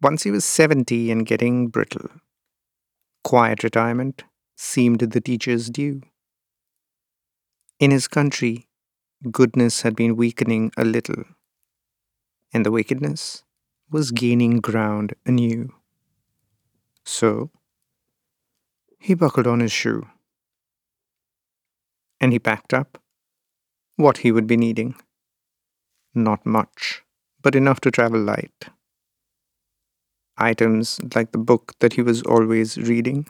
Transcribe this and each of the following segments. Once he was 70 and getting brittle, quiet retirement seemed the teacher's due. In his country, goodness had been weakening a little, and the wickedness was gaining ground anew. So, he buckled on his shoe, and he packed up what he would be needing. Not much, but enough to travel light. Items like the book that he was always reading,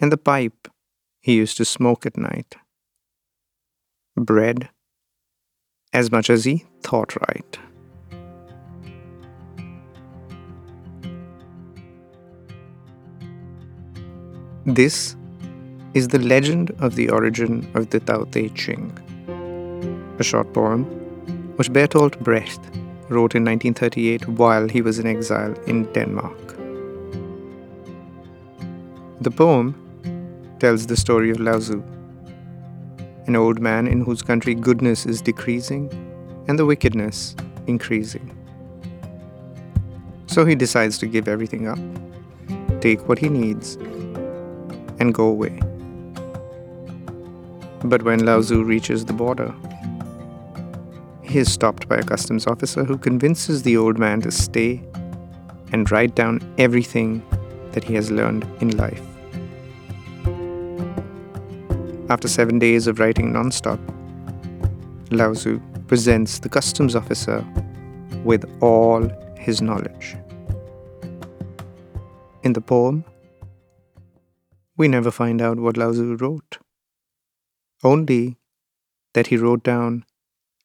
and the pipe he used to smoke at night. Bread, as much as he thought right. This is the legend of the origin of the Tao Te Ching, a short poem which Bertolt Brecht wrote in 1938 while he was in exile in Denmark. The poem tells the story of Lao Tzu, an old man in whose country goodness is decreasing and the wickedness increasing. So he decides to give everything up, take what he needs, and go away. But when Lao Tzu reaches the border, he is stopped by a customs officer who convinces the old man to stay and write down everything that he has learned in life. After 7 days of writing non-stop, Lao Tzu presents the customs officer with all his knowledge. In the poem, we never find out what Lao Tzu wrote, only that he wrote down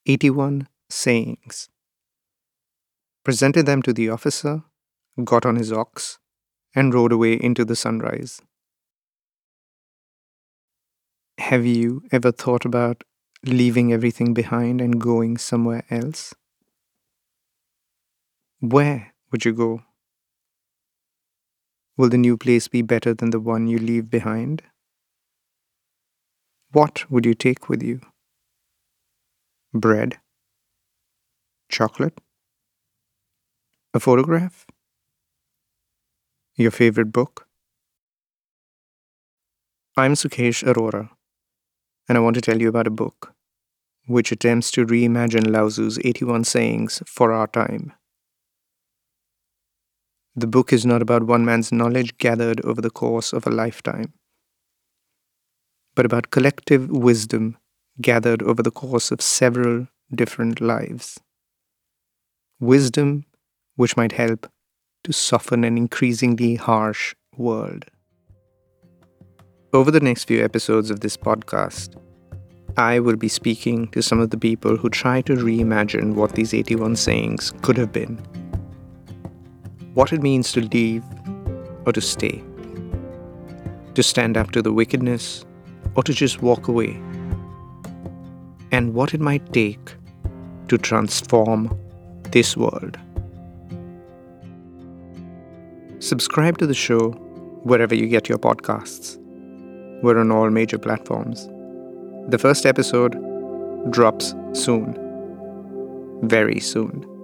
81 sayings, presented them to the officer, got on his ox, and rode away into the sunrise. Have you ever thought about leaving everything behind and going somewhere else? Where would you go? Will the new place be better than the one you leave behind? What would you take with you? Bread? Chocolate? A photograph? Your favorite book? I'm Sukesh Aurora, and I want to tell you about a book which attempts to reimagine Lao Tzu's 81 sayings for our time. The book is not about one man's knowledge gathered over the course of a lifetime, but about collective wisdom gathered over the course of several different lives. Wisdom which might help to soften an increasingly harsh world. Over the next few episodes of this podcast, I will be speaking to some of the people who try to reimagine what these 81 sayings could have been. What it means to leave or to stay, to stand up to the wickedness or to just walk away, and what it might take to transform this world. Subscribe to the show wherever you get your podcasts. We're on all major platforms. The first episode drops soon, very soon.